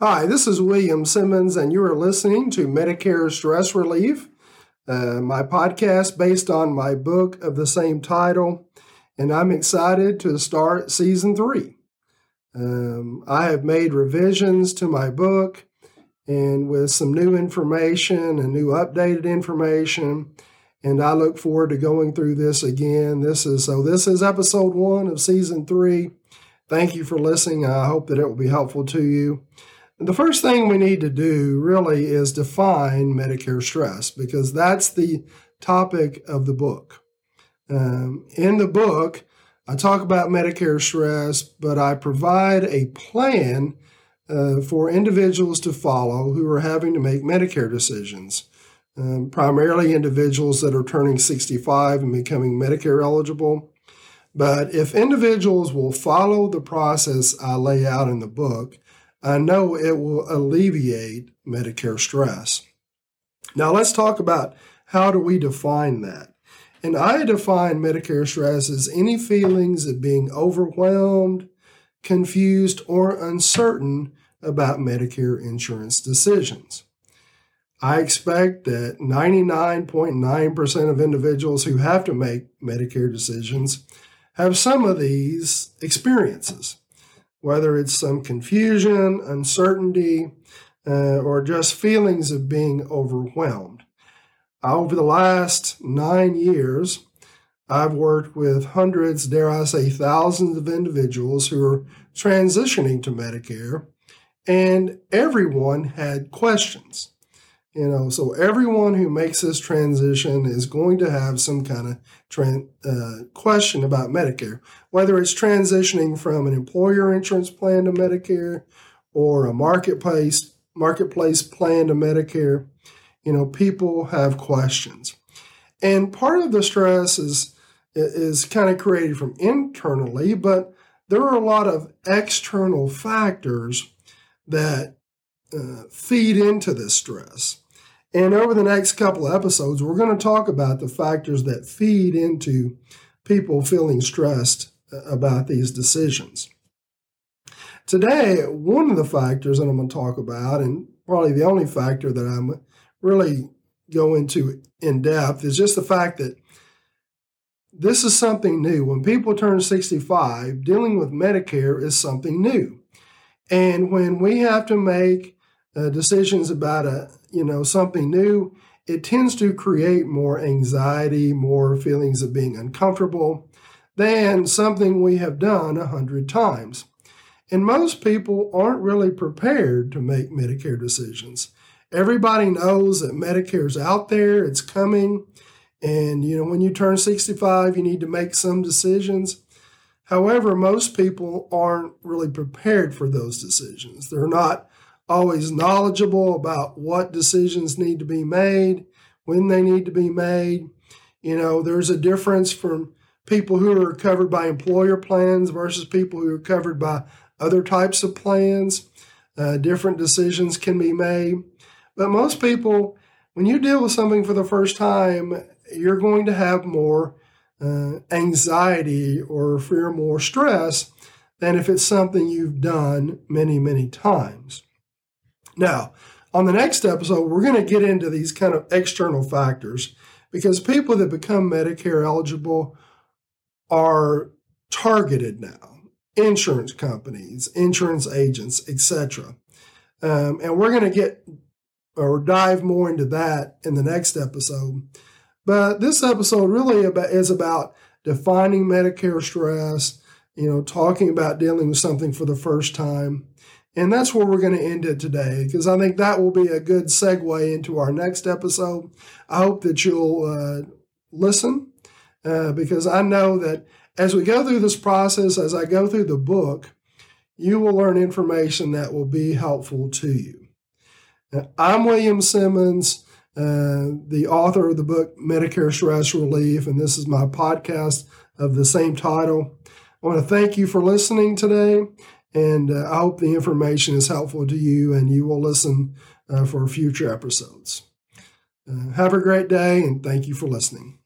Hi, this is William Simmons, and you are listening to Medicare Stress Relief, my podcast based on my book of the same title, and I'm excited to start Season 3. I have made revisions to my book, and with some new information and new updated information, and I look forward to going through this again. This is Episode 1 of Season 3. Thank you for listening. I hope that it will be helpful to you. The first thing we need to do really is define Medicare stress, because that's the topic of the book. In the book, I talk about Medicare stress, but I provide a plan for individuals to follow who are having to make Medicare decisions, primarily individuals that are turning 65 and becoming Medicare eligible. But if individuals will follow the process I lay out in the book, I know it will alleviate Medicare stress. Now let's talk about how do we define that. And I define Medicare stress as any feelings of being overwhelmed, confused, or uncertain about Medicare insurance decisions. I expect that 99.9% of individuals who have to make Medicare decisions have some of these experiences, whether it's some confusion, uncertainty, or just feelings of being overwhelmed. Over the last 9 years, I've worked with hundreds, dare I say thousands of individuals who are transitioning to Medicare, and everyone had questions. So everyone who makes this transition is going to have some kind of question about Medicare, whether it's transitioning from an employer insurance plan to Medicare or a marketplace plan to Medicare. People have questions. And part of the stress is kind of created from internally, but there are a lot of external factors that feed into this stress. And over the next couple of episodes, we're going to talk about the factors that feed into people feeling stressed about these decisions. Today, one of the factors that I'm going to talk about, and probably the only factor that I'm really go into in depth, is just the fact that this is something new. When people turn 65, dealing with Medicare is something new. And when we have to make decisions about something new, it tends to create more anxiety, more feelings of being uncomfortable than something we have done 100 times. And most people aren't really prepared to make Medicare decisions. Everybody knows that Medicare's out there, it's coming, and when you turn 65, you need to make some decisions. However, most people aren't really prepared for those decisions. They're not always knowledgeable about what decisions need to be made, when they need to be made. There's a difference from people who are covered by employer plans versus people who are covered by other types of plans. Different decisions can be made. But most people, when you deal with something for the first time, you're going to have more anxiety or fear, more stress than if it's something you've done many, many times. Now, on the next episode, we're going to get into these kind of external factors, because people that become Medicare eligible are targeted now. Insurance companies, insurance agents, etc. And we're going to dive more into that in the next episode. But this episode really is about defining Medicare stress, talking about dealing with something for the first time. And that's where we're going to end it today, because I think that will be a good segue into our next episode. I hope that you'll listen, because I know that as we go through this process, as I go through the book, you will learn information that will be helpful to you. I'm William Simmons, the author of the book Medicare Stress Relief, and this is my podcast of the same title. I want to thank you for listening today, and I hope the information is helpful to you and you will listen for future episodes. Have a great day, and thank you for listening.